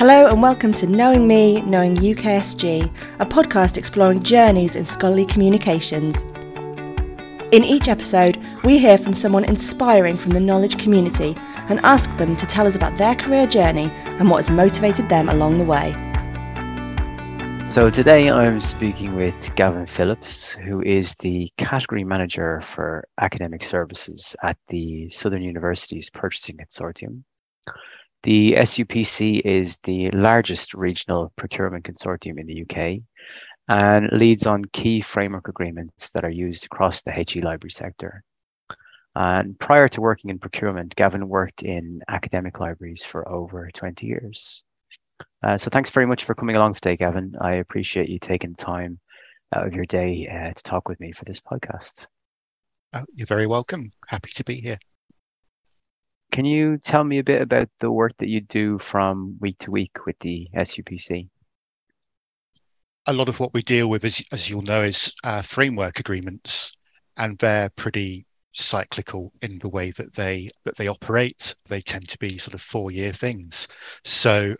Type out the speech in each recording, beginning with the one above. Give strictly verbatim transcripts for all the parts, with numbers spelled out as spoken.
Hello and welcome to Knowing Me, Knowing U K S G, a podcast exploring journeys in scholarly communications. In each episode, we hear from someone inspiring from the knowledge community and ask them to tell us about their career journey and what has motivated them along the way. So today I'm speaking with Gavin Phillips, who is the Category Manager for Academic Services at the Southern Universities Purchasing Consortium. The S U P C is the largest regional procurement consortium in the U K and leads on key framework agreements that are used across the H E library sector. And prior to working in procurement, Gavin worked in academic libraries for over twenty years. Uh, so thanks very much for coming along today, Gavin. I appreciate you taking time out of your day uh, to talk with me for this podcast. Oh, you're very welcome. Happy to be here. Can you tell me a bit about the work that you do from week to week with the S U P C? A lot of what we deal with, as, as you'll know, is uh, framework agreements, and they're pretty cyclical in the way that they that they operate. They tend to be sort of four-year things. So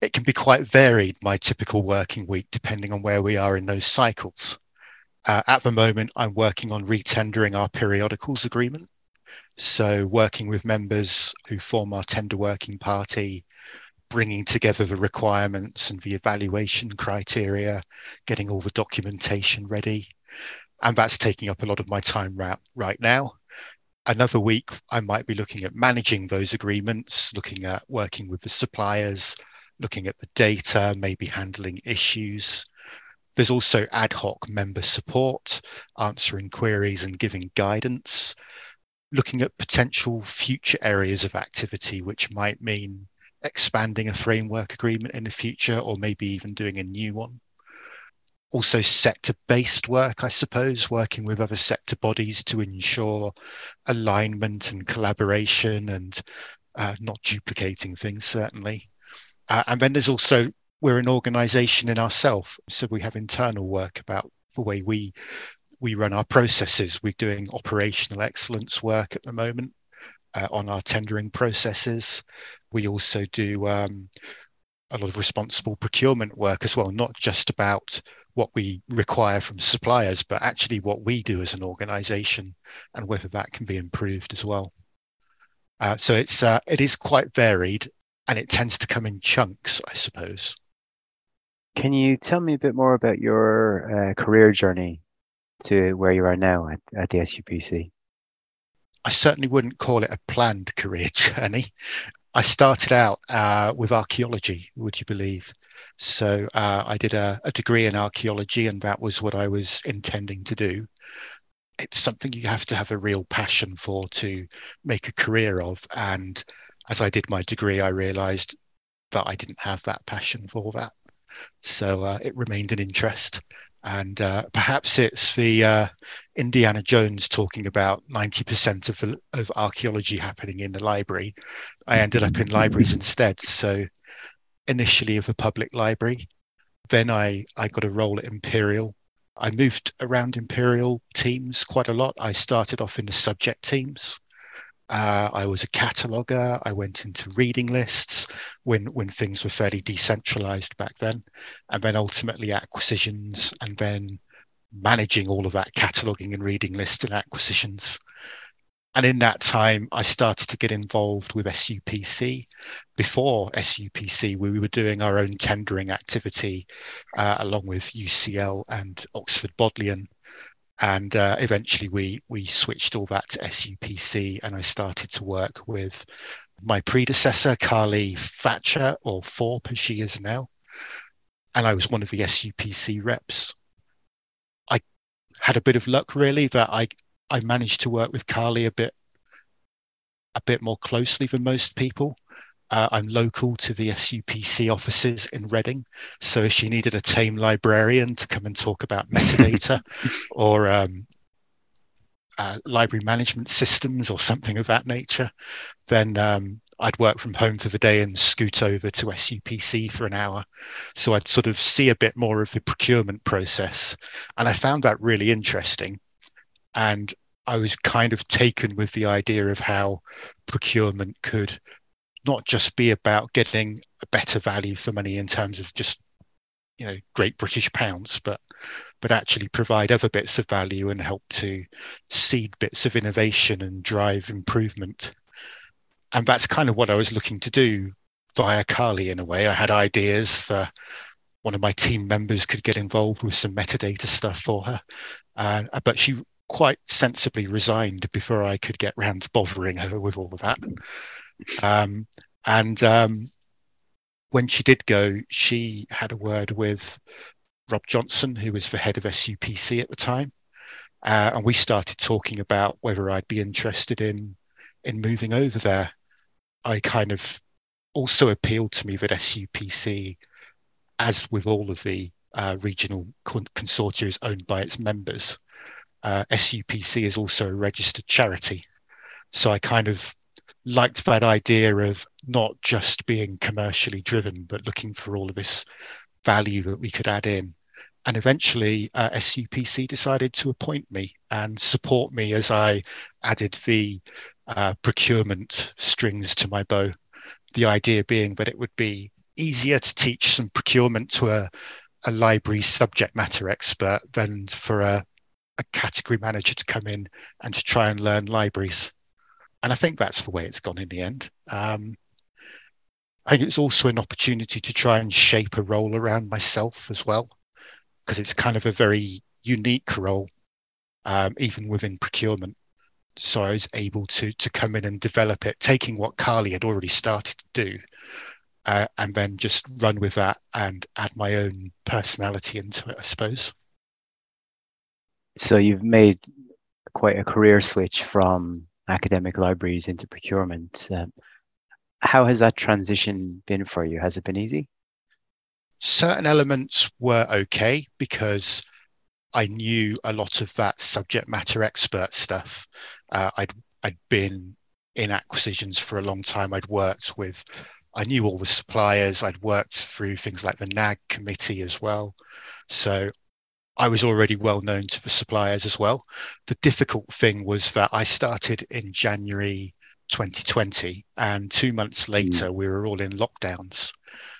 it can be quite varied, my typical working week, depending on where we are in those cycles. Uh, at the moment, I'm working on retendering our periodicals agreement. So working with members who form our tender working party, bringing together the requirements and the evaluation criteria, getting all the documentation ready. And that's taking up a lot of my time right, right now. Another week, I might be looking at managing those agreements, looking at working with the suppliers, looking at the data, maybe handling issues. There's also ad hoc member support, answering queries and giving guidance, looking at potential future areas of activity, which might mean expanding a framework agreement in the future, or maybe even doing a new one. Also sector-based work, I suppose, working with other sector bodies to ensure alignment and collaboration and uh, not duplicating things, certainly. Uh, and then there's also, we're an organisation in ourselves, so we have internal work about the way we We run our processes. We're doing operational excellence work at the moment uh, on our tendering processes. We also do um, a lot of responsible procurement work as well, not just about what we require from suppliers, but actually what we do as an organisation and whether that can be improved as well. Uh, so it's uh, it is quite varied, and it tends to come in chunks, I suppose. Can you tell me a bit more about your uh, career journey to where you are now at, at the S U P C? I certainly wouldn't call it a planned career journey. I started out uh, with archaeology, would you believe? So uh, I did a, a degree in archaeology, and that was what I was intending to do. It's something you have to have a real passion for to make a career of. And as I did my degree, I realised that I didn't have that passion for that. So uh, it remained an interest. And uh, perhaps it's the uh, Indiana Jones talking about ninety percent of the, of archaeology happening in the library. I ended up in libraries instead. So initially of a public library, then I, I got a role at Imperial. I moved around Imperial teams quite a lot. I started off in the subject teams. Uh, I was a cataloguer. I went into reading lists when when things were fairly decentralized back then, and then ultimately acquisitions, and then managing all of that cataloguing and reading lists and acquisitions. And in that time, I started to get involved with S U P C. Before S U P C, we were doing our own tendering activity uh, along with U C L and Oxford Bodleian. And uh, eventually we we switched all that to S U P C, and I started to work with my predecessor, Carly Thatcher, or Thorpe as she is now. And I was one of the S U P C reps. I had a bit of luck, really, that I, I managed to work with Carly a bit, a bit more closely than most people. Uh, I'm local to the S U P C offices in Reading, so if she needed a tame librarian to come and talk about metadata or um, uh, library management systems or something of that nature, then um, I'd work from home for the day and scoot over to S U P C for an hour. So I'd sort of see a bit more of the procurement process, and I found that really interesting. And I was kind of taken with the idea of how procurement could not just be about getting a better value for money in terms of just, you know, great British pounds, but but actually provide other bits of value and help to seed bits of innovation and drive improvement. And that's kind of what I was looking to do via Carly in a way. I had ideas for one of my team members could get involved with some metadata stuff for her, uh, but she quite sensibly resigned before I could get round to bothering her with all of that. Um, and um, when she did go, she had a word with Rob Johnson, who was the head of S U P C at the time. Uh, and we started talking about whether I'd be interested in, in moving over there. I kind of also appealed to me that S U P C, as with all of the uh, regional con- consortia, is owned by its members. Uh, S U P C is also a registered charity. So I kind of liked that idea of not just being commercially driven, but looking for all of this value that we could add in. And eventually uh, S U P C decided to appoint me and support me as I added the uh, procurement strings to my bow. The idea being that it would be easier to teach some procurement to a, a library subject matter expert than for a, a category manager to come in and to try and learn libraries. And I think that's the way it's gone in the end. Um, I think it's also an opportunity to try and shape a role around myself as well, because it's kind of a very unique role, um, even within procurement. So I was able to to come in and develop it, taking what Carly had already started to do, uh, and then just run with that and add my own personality into it, I suppose. So you've made quite a career switch from academic libraries into procurement. Uh, how has that transition been for you? Has it been easy? Certain elements were okay because I knew a lot of that subject matter expert stuff. Uh, I'd I'd been in acquisitions for a long time. I'd worked with, I knew all the suppliers. I'd worked through things like the N A G committee as well. So I was already well known to the suppliers as well. The difficult thing was that I started in January twenty twenty, and two months later, mm. we were all in lockdowns.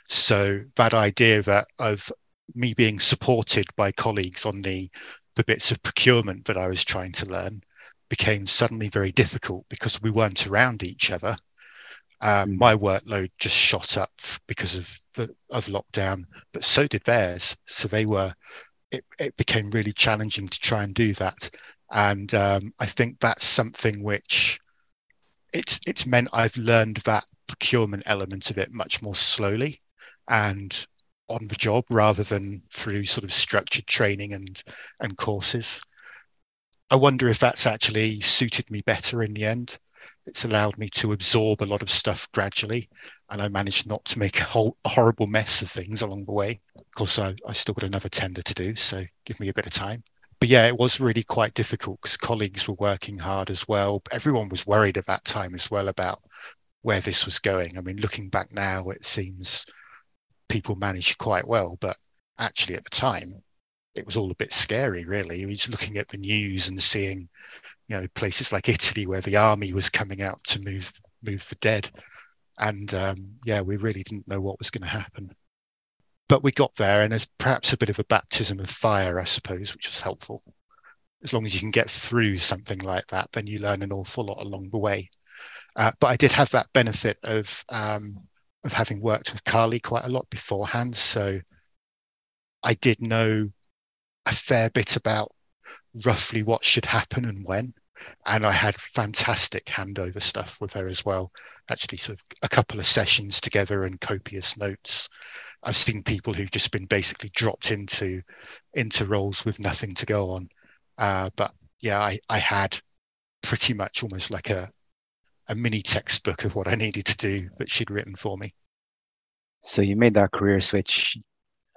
So that idea that of me being supported by colleagues on the, the bits of procurement that I was trying to learn became suddenly very difficult because we weren't around each other. Um, mm. My workload just shot up because of the, of lockdown, but so did theirs. So they were... It, it became really challenging to try and do that. And um, I think that's something which it's it's meant I've learned that procurement element of it much more slowly and on the job rather than through sort of structured training and, and courses. I wonder if that's actually suited me better in the end. It's allowed me to absorb a lot of stuff gradually, and I managed not to make a whole a horrible mess of things along the way. Of course, I, I still got another tender to do, so give me a bit of time. But yeah, it was really quite difficult because colleagues were working hard as well. Everyone was worried at that time as well about where this was going. I mean, looking back now, it seems people managed quite well, but actually at the time, it was all a bit scary, really. I mean, just looking at the news and seeing, you know, places like Italy where the army was coming out to move move the dead. And um, yeah, we really didn't know what was going to happen. But we got there, and there's perhaps a bit of a baptism of fire, I suppose, which was helpful. As long as you can get through something like that, then you learn an awful lot along the way. Uh, but I did have that benefit of um, of having worked with Carly quite a lot beforehand. So I did know a fair bit about roughly what should happen and when. And I had fantastic handover stuff with her as well. Actually, sort of a couple of sessions together and copious notes. I've seen people who've just been basically dropped into into roles with nothing to go on. Uh, but yeah, I, I had pretty much almost like a, a mini textbook of what I needed to do that she'd written for me. So you made that career switch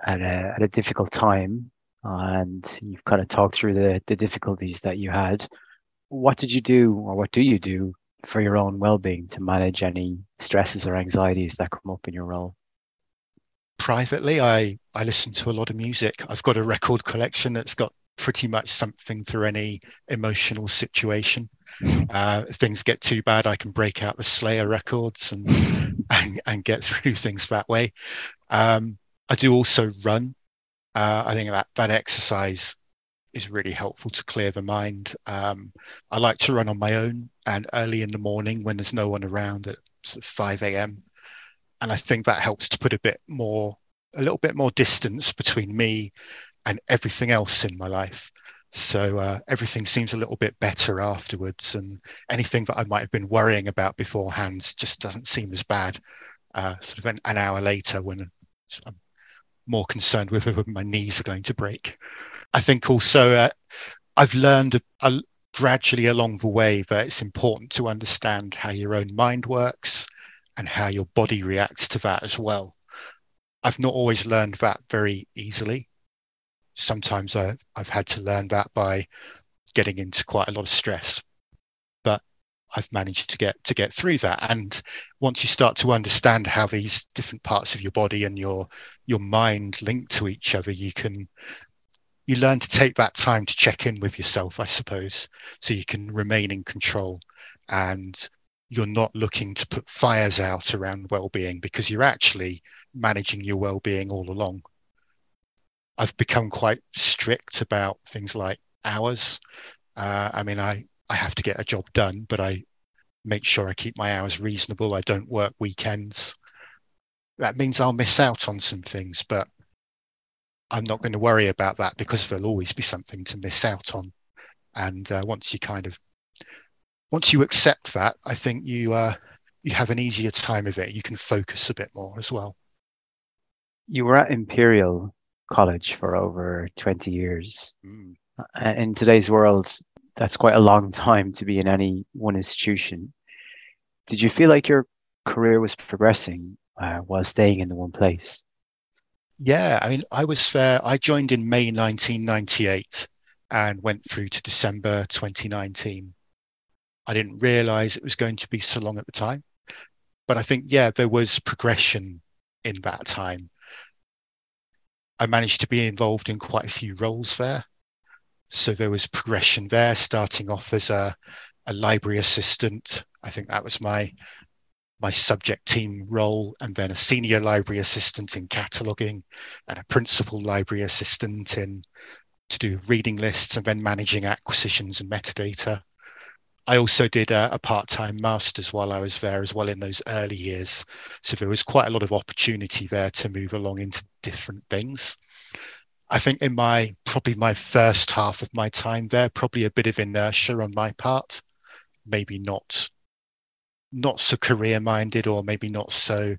at a, at a difficult time, and you've kind of talked through the, the difficulties that you had. What did you do, or what do you do for your own well-being to manage any stresses or anxieties that come up in your role? Privately, I, I listen to a lot of music. I've got a record collection that's got pretty much something through any emotional situation. Uh, if things get too bad, I can break out the Slayer records and and, and get through things that way. Um, I do also run. Uh, I think that that exercise is really helpful to clear the mind. Um, I like to run on my own and early in the morning when there's no one around at sort of five a.m. And I think that helps to put a bit more, a little bit more distance between me and everything else in my life. So uh, everything seems a little bit better afterwards, and anything that I might have been worrying about beforehand just doesn't seem as bad uh, sort of an, an hour later when I'm more concerned with whether my knees are going to break. I think also uh, I've learned uh, gradually along the way that it's important to understand how your own mind works and how your body reacts to that as well. I've not always learned that very easily. Sometimes I, I've had to learn that by getting into quite a lot of stress, but I've managed to get to get through that. And once you start to understand how these different parts of your body and your your mind link to each other, you can you learn to take that time to check in with yourself, I suppose, so you can remain in control and you're not looking to put fires out around well-being because you're actually managing your well-being all along. I've become quite strict about things like hours. Uh, I mean, I, I have to get a job done, but I make sure I keep my hours reasonable. I don't work weekends. That means I'll miss out on some things, but I'm not going to worry about that because there'll always be something to miss out on. And uh, once you kind of, once you accept that, I think you uh, you have an easier time of it. You can focus a bit more as well. You were at Imperial College for over twenty years. Mm. In today's world, that's quite a long time to be in any one institution. Did you feel like your career was progressing uh, while staying in the one place? Yeah, I mean, I was there. I joined in May nineteen ninety-eight and went through to December twenty nineteen. I didn't realize it was going to be so long at the time, but I think, yeah, there was progression in that time. I managed to be involved in quite a few roles there. So there was progression there, starting off as a, a library assistant. I think that was my, my subject team role, and then a senior library assistant in cataloguing and a principal library assistant in to do reading lists and then managing acquisitions and metadata. I also did a, a part-time master's while I was there as well in those early years. So there was quite a lot of opportunity there to move along into different things. I think in my, probably my first half of my time there, probably a bit of inertia on my part, maybe not, not so career-minded or maybe not so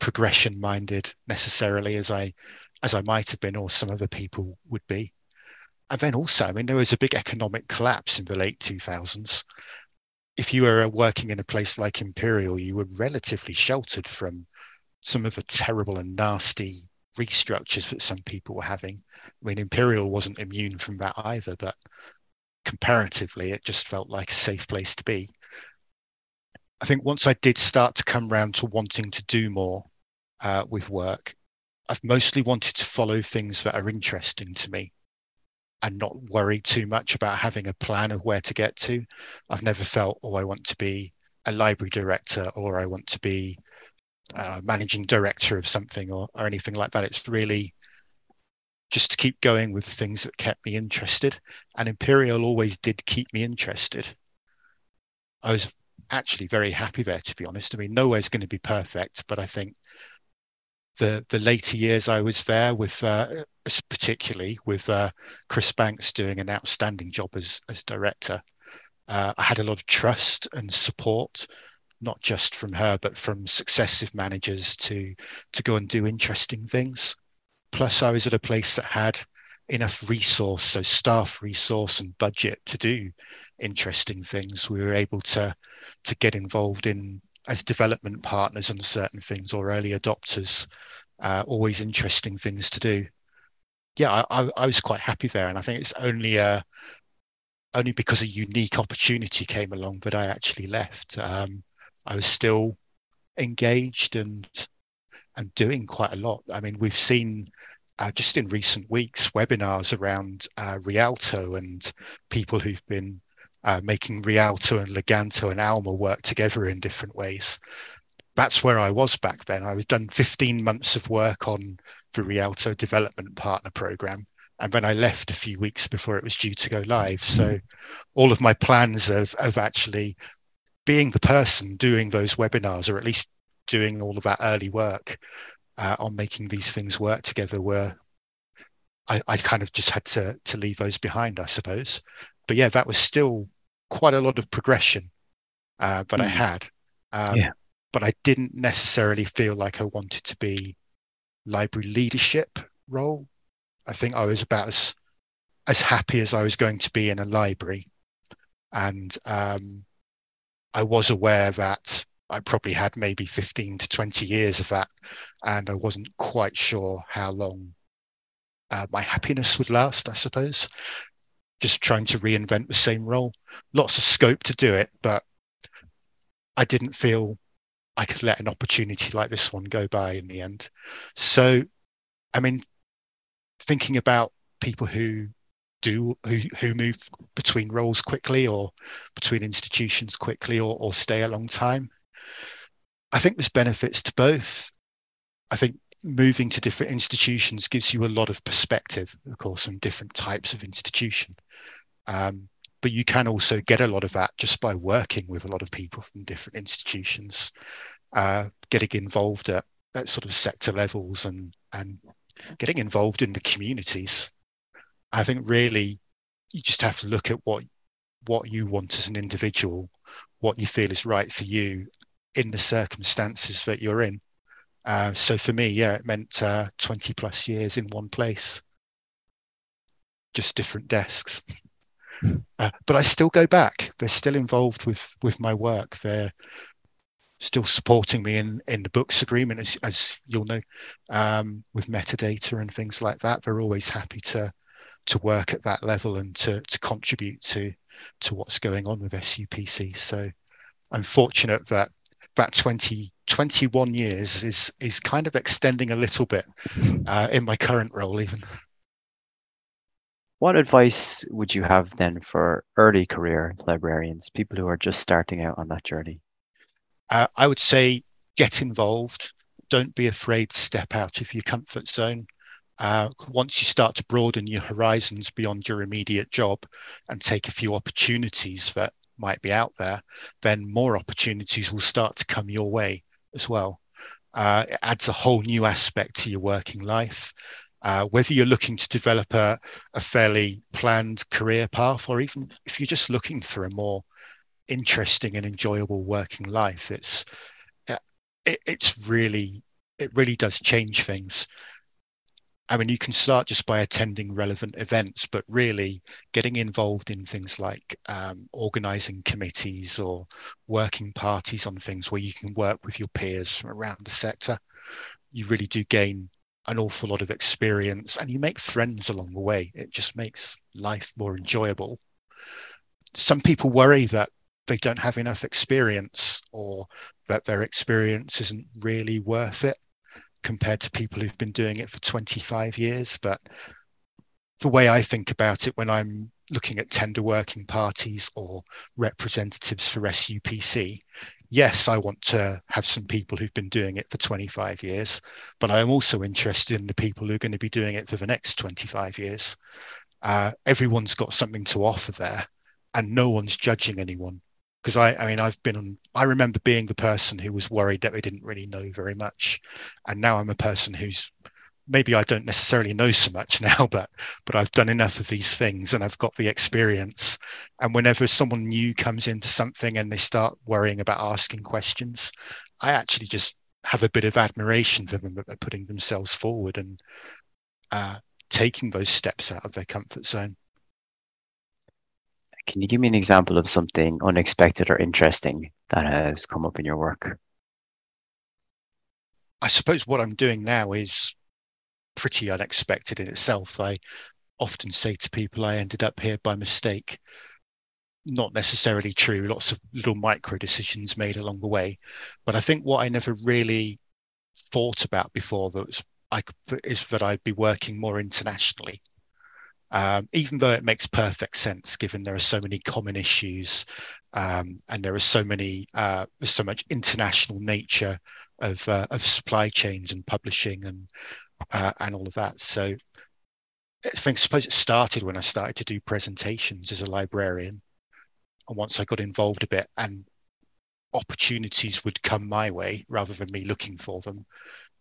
progression-minded necessarily as I, as I might have been or some other people would be. And then also, I mean, there was a big economic collapse in the late two thousands. If you were working in a place like Imperial, you were relatively sheltered from some of the terrible and nasty restructures that some people were having. I mean, Imperial wasn't immune from that either, but comparatively, it just felt like a safe place to be. I think once I did start to come round to wanting to do more uh, with work, I've mostly wanted to follow things that are interesting to me and not worry too much about having a plan of where to get to. I've never felt, oh, I want to be a library director or I want to be a managing director of something or, or anything like that. It's really just to keep going with things that kept me interested. And Imperial always did keep me interested. I was actually very happy there, to be honest. I mean, nowhere's going to be perfect, but I think The, the later years I was there with, uh, particularly with uh, Chris Banks doing an outstanding job as, as director, uh, I had a lot of trust and support, not just from her, but from successive managers to, to go and do interesting things. Plus I was at a place that had enough resource, so staff resource and budget to do interesting things. We were able to, to get involved in as development partners on certain things or early adopters, uh, always interesting things to do. Yeah, I, I, I was quite happy there. And I think it's only a, only because a unique opportunity came along that I actually left. Um, I was still engaged and and doing quite a lot. I mean, we've seen uh, just in recent weeks, webinars around uh, Rialto and people who've been uh, making Rialto and Leganto and Alma work together in different ways. That's where I was back then. I was done fifteen months of work on the Rialto Development Partner Programme, and then I left a few weeks before it was due to go live. So mm. all of my plans of, of actually being the person doing those webinars, or at least doing all of that early work uh, on making these things work together, were, I, I kind of just had to, to leave those behind, I suppose. But yeah, that was still quite a lot of progression uh, that mm. I had. Um, yeah. But I didn't necessarily feel like I wanted to be library leadership role. I think I was about as as happy as I was going to be in a library. And um, I was aware that I probably had maybe fifteen to twenty years of that. And I wasn't quite sure how long uh, my happiness would last, I suppose. Just trying to reinvent the same role. Lots of scope to do it, but I didn't feel I could let an opportunity like this one go by in the end. So, I mean, thinking about people who do who, who move between roles quickly, or between institutions quickly, or, or stay a long time, I think there's benefits to both. I think moving to different institutions gives you a lot of perspective, of course, on different types of institution. Um, But you can also get a lot of that just by working with a lot of people from different institutions, uh, getting involved at, at sort of sector levels and and getting involved in the communities. I think really you just have to look at what what you want as an individual, what you feel is right for you in the circumstances that you're in. Uh, so for me, yeah, it meant uh, twenty plus years in one place, just different desks. Uh, but I still go back. They're still involved with, with my work. They're still supporting me in, in the books agreement, as, as you'll know, um, with metadata and things like that. They're always happy to to work at that level and to to contribute to to what's going on with S U P C. So I'm fortunate that that twenty, twenty-one years is is kind of extending a little bit uh, in my current role even. What advice would you have then for early career librarians, people who are just starting out on that journey? Uh, I would say get involved. Don't be afraid to step out of your comfort zone. Uh, once you start to broaden your horizons beyond your immediate job and take a few opportunities that might be out there, then more opportunities will start to come your way as well. Uh, it adds a whole new aspect to your working life. Uh, whether you're looking to develop a, a fairly planned career path, or even if you're just looking for a more interesting and enjoyable working life, it's it, it's really it really does change things. I mean, you can start just by attending relevant events, but really getting involved in things like um, organising committees or working parties on things where you can work with your peers from around the sector. You really do gain an awful lot of experience, and you make friends along the way. It just makes life more enjoyable. Some people worry that they don't have enough experience, or that their experience isn't really worth it compared to people who've been doing it for twenty-five years. But the way I think about it when I'm looking at tender working parties or representatives for S U P C, yes, I want to have some people who've been doing it for twenty-five years, but I'm also interested in the people who are going to be doing it for the next twenty-five years. Uh, everyone's got something to offer there, and no one's judging anyone. Because I, I mean, I've been on, I remember being the person who was worried that they didn't really know very much. And now I'm a person who's, maybe I don't necessarily know so much now, but, but I've done enough of these things and I've got the experience. And whenever someone new comes into something and they start worrying about asking questions, I actually just have a bit of admiration for them for putting themselves forward and uh, taking those steps out of their comfort zone. Can you give me an example of something unexpected or interesting that has come up in your work? I suppose what I'm doing now is pretty unexpected in itself. I often say to people I ended up here by mistake. Not necessarily true, lots of little micro decisions made along the way. But I think what I never really thought about before that was I could, is that I'd be working more internationally, um, even though it makes perfect sense, given there are so many common issues um, and there is so many, uh, so much international nature of uh, of supply chains and publishing and uh, and all of that. So I think, suppose it started when I started to do presentations as a librarian, and once I got involved a bit and opportunities would come my way rather than me looking for them,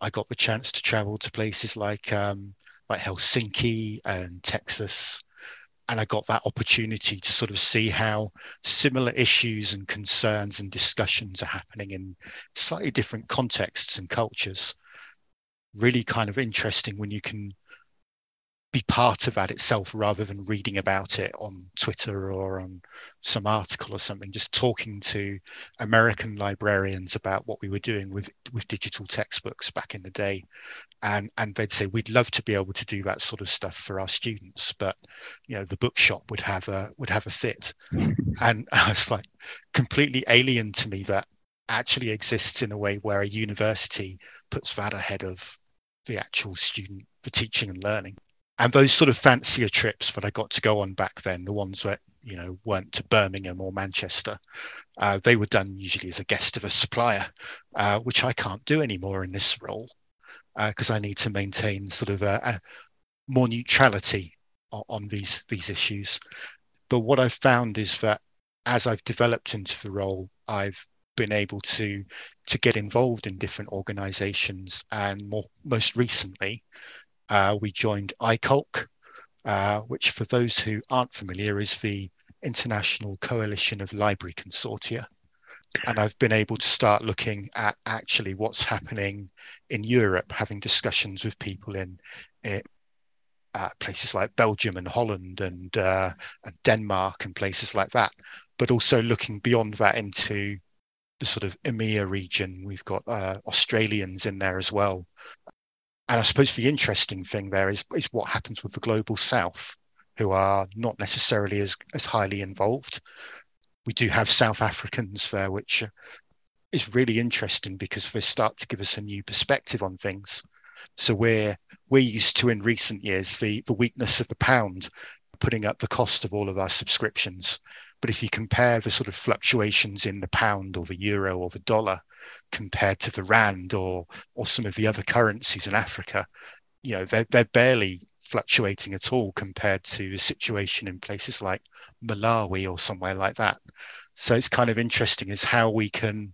I got the chance to travel to places like um, like Helsinki and Texas, and I got that opportunity to sort of see how similar issues and concerns and discussions are happening in slightly different contexts and cultures. Really kind of interesting when you can be part of that itself rather than reading about it on Twitter or on some article or something, just talking to American librarians about what we were doing with, with digital textbooks back in the day. And, and they'd say, we'd love to be able to do that sort of stuff for our students, but, you know, the bookshop would have a, would have a fit. And I was like, completely alien to me that actually exists in a way where a university puts that ahead of the actual student for teaching and learning. And those sort of fancier trips that I got to go on back then, the ones that, you know, weren't to Birmingham or Manchester, uh, they were done usually as a guest of a supplier, uh, which I can't do anymore in this role because uh, I need to maintain sort of a, a more neutrality on, on these these issues. But what I've found is that as I've developed into the role, I've been able to to get involved in different organisations, and more most recently, Uh, we joined I C O L C, uh, which for those who aren't familiar is the International Coalition of Library Consortia. And I've been able to start looking at actually what's happening in Europe, having discussions with people in it, uh, places like Belgium and Holland and, uh, and Denmark and places like that, but also looking beyond that into the sort of E M E A region. We've got uh, Australians in there as well. And I suppose the interesting thing there is, is what happens with the Global South, who are not necessarily as, as highly involved. We do have South Africans there, which is really interesting because they start to give us a new perspective on things. So we're, we're used to, in recent years, the, the weakness of the pound putting up the cost of all of our subscriptions. But if you compare the sort of fluctuations in the pound or the euro or the dollar compared to the rand or or some of the other currencies in Africa, you know, they're, they're barely fluctuating at all compared to the situation in places like Malawi or somewhere like that. So it's kind of interesting is how we can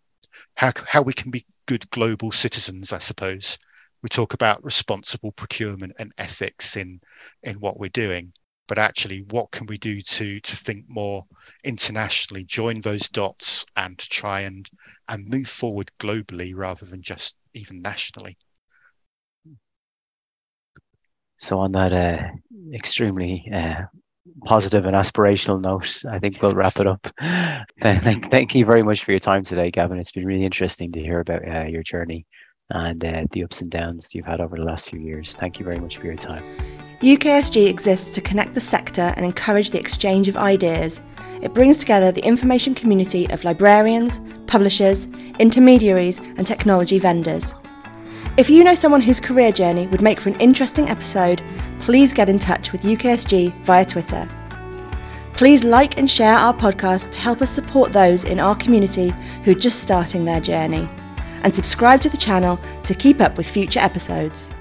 how how we can be good global citizens, I suppose. We talk about responsible procurement and ethics in in what we're doing. But actually, what can we do to to think more internationally, join those dots and try and, and move forward globally rather than just even nationally? So on that uh, extremely uh, positive and aspirational note, I think we'll wrap it up. thank, thank you very much for your time today, Gavin. It's been really interesting to hear about uh, your journey and uh, the ups and downs you've had over the last few years. Thank you very much for your time. U K S G exists to connect the sector and encourage the exchange of ideas. It brings together the information community of librarians, publishers, intermediaries and technology vendors. If you know someone whose career journey would make for an interesting episode, please get in touch with U K S G via Twitter. Please like and share our podcast to help us support those in our community who are just starting their journey. And subscribe to the channel to keep up with future episodes.